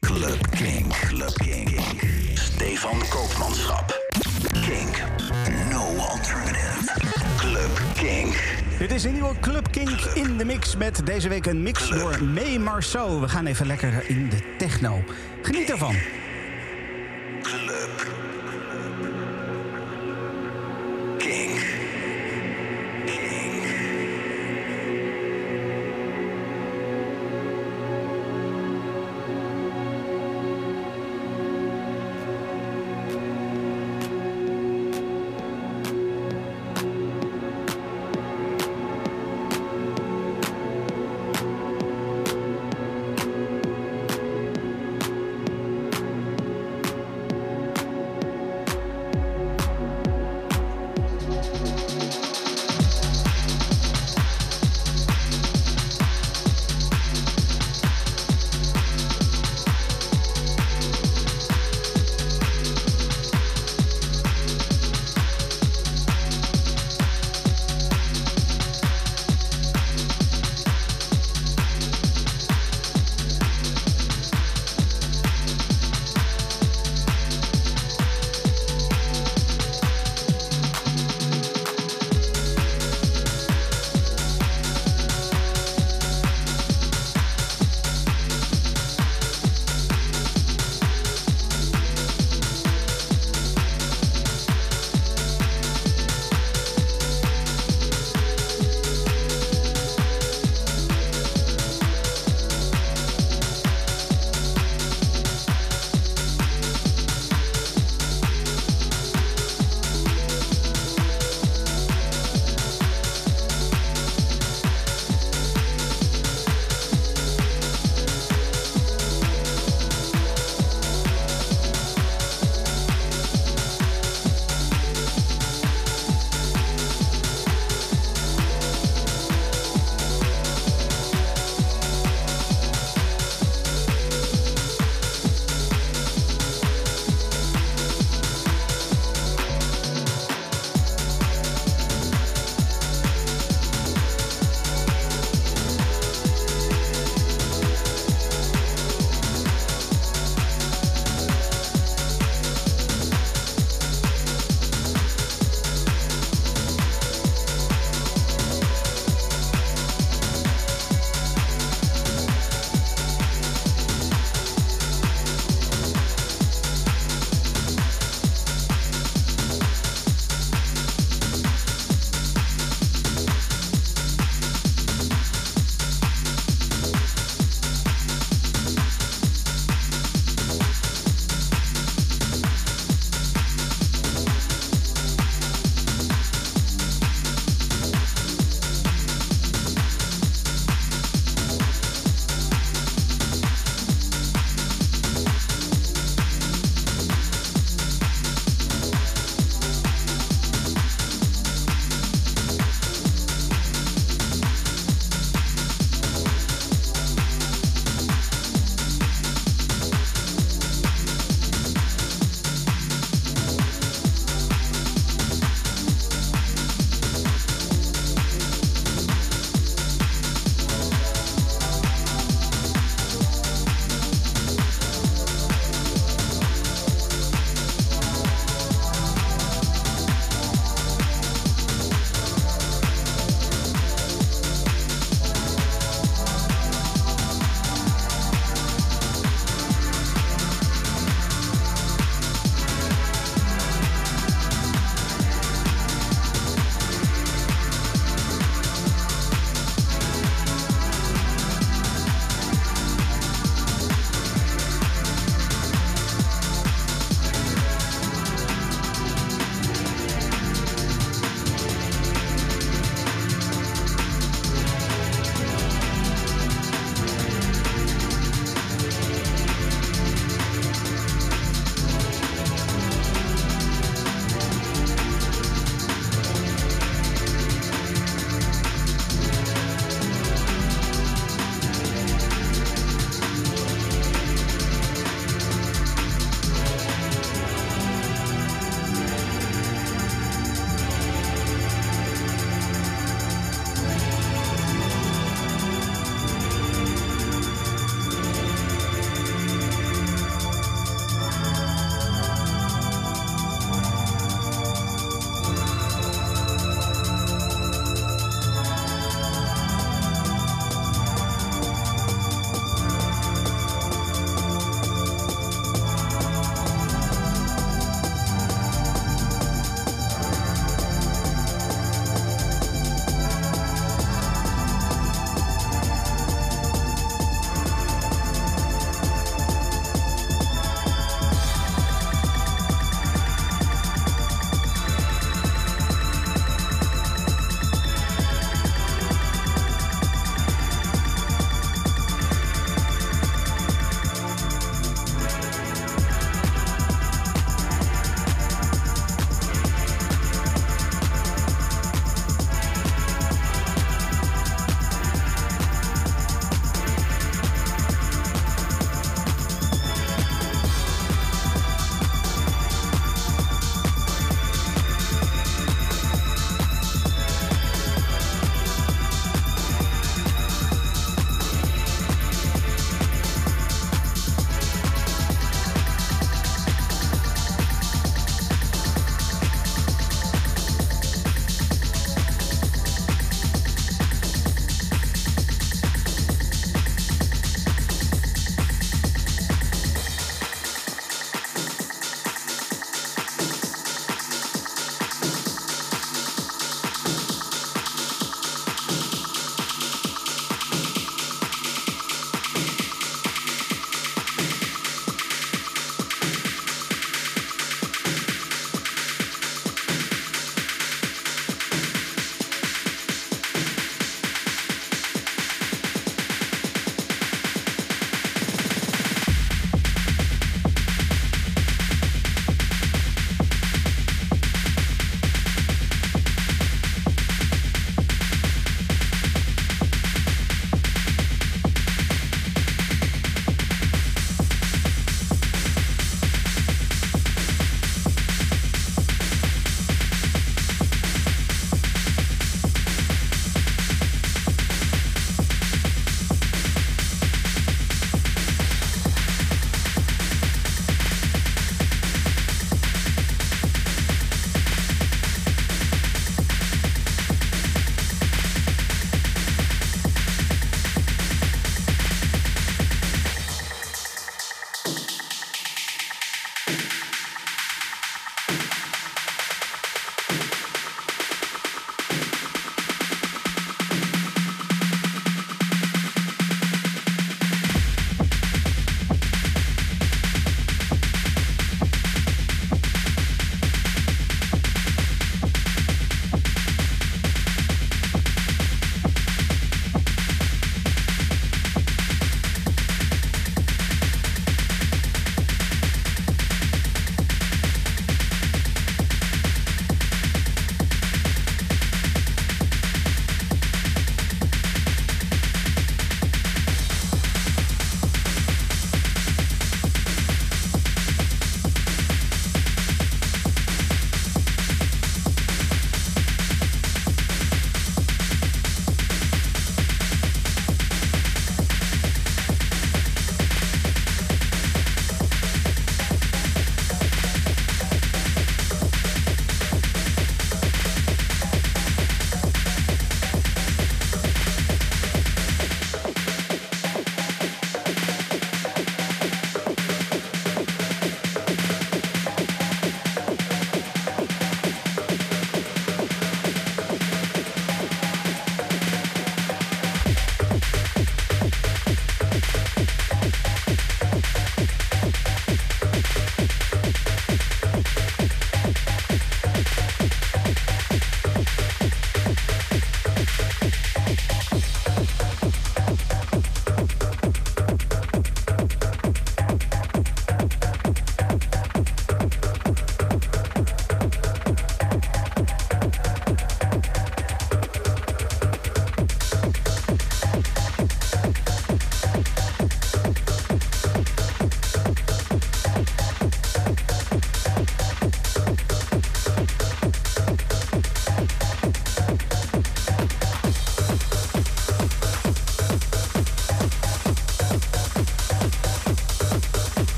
Club Kink. Stefan Koopmanschap. Kink. No alternative. Club Kink. Dit is een nieuwe Club Kink in de mix met deze week een mix door Mae Marceau. We gaan even lekker in de techno. Geniet ervan. Club Kink.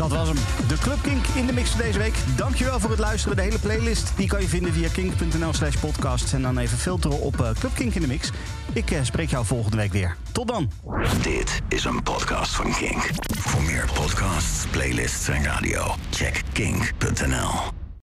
Dat was hem. De Club Kink in de mix van deze week. Dankjewel voor het luisteren. De hele playlist die kan je vinden via kink.nl/podcast. En dan even filteren op Club Kink in de mix. Ik spreek jou volgende week weer. Tot dan. Dit is een podcast van Kink. Voor meer podcasts, playlists en radio, check kink.nl.